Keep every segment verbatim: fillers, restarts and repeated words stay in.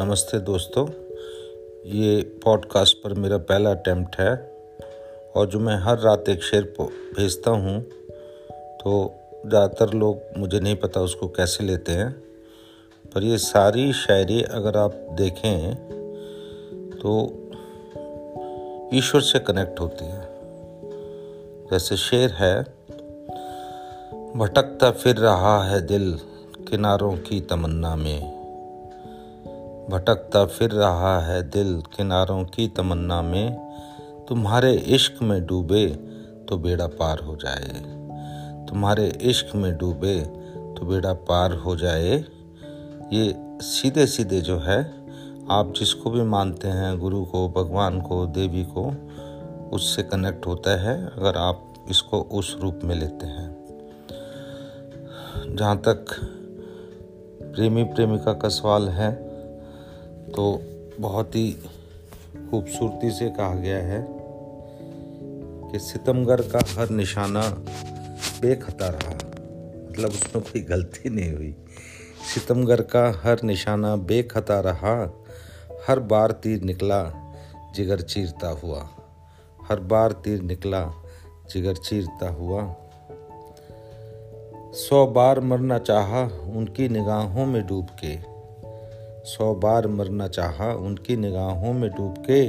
नमस्ते दोस्तों, ये पॉडकास्ट पर मेरा पहला अटेम्प्ट है और जो मैं हर रात एक शेर भेजता हूँ तो ज़्यादातर लोग, मुझे नहीं पता उसको कैसे लेते हैं, पर ये सारी शायरी अगर आप देखें तो ईश्वर से कनेक्ट होती है। जैसे शेर है, भटकता फिर रहा है दिल किनारों की तमन्ना में, भटकता फिर रहा है दिल किनारों की तमन्ना में, तुम्हारे इश्क में डूबे तो बेड़ा पार हो जाए, तुम्हारे इश्क में डूबे तो बेड़ा पार हो जाए। ये सीधे सीधे जो है, आप जिसको भी मानते हैं, गुरु को, भगवान को, देवी को, उससे कनेक्ट होता है अगर आप इसको उस रूप में लेते हैं। जहाँ तक प्रेमी प्रेमिका का सवाल है तो बहुत ही खूबसूरती से कहा गया है कि सितमगर का हर निशाना बेखता रहा, मतलब उसमें कोई गलती नहीं हुई। सितमगर का हर निशाना बेखता रहा, हर बार तीर निकला जिगर चीरता हुआ, हर बार तीर निकला जिगर चीरता हुआ। सौ बार मरना चाहा उनकी निगाहों में डूब के, सौ बार मरना चाहा उनकी निगाहों में डूब के,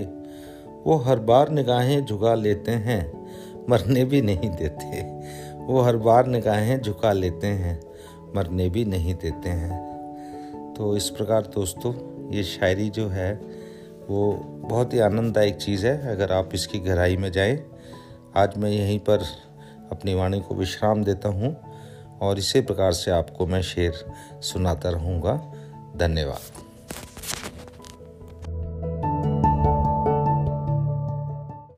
वो हर बार निगाहें झुका लेते हैं, मरने भी नहीं देते, वो हर बार निगाहें झुका लेते हैं, मरने भी नहीं देते हैं। तो इस प्रकार दोस्तों, ये शायरी जो है वो बहुत ही आनंददायक चीज़ है अगर आप इसकी गहराई में जाएं। आज मैं यहीं पर अपनी वाणी को विश्राम देता हूँ और इसी प्रकार से आपको मैं शेर सुनाता रहूँगा। धन्यवाद।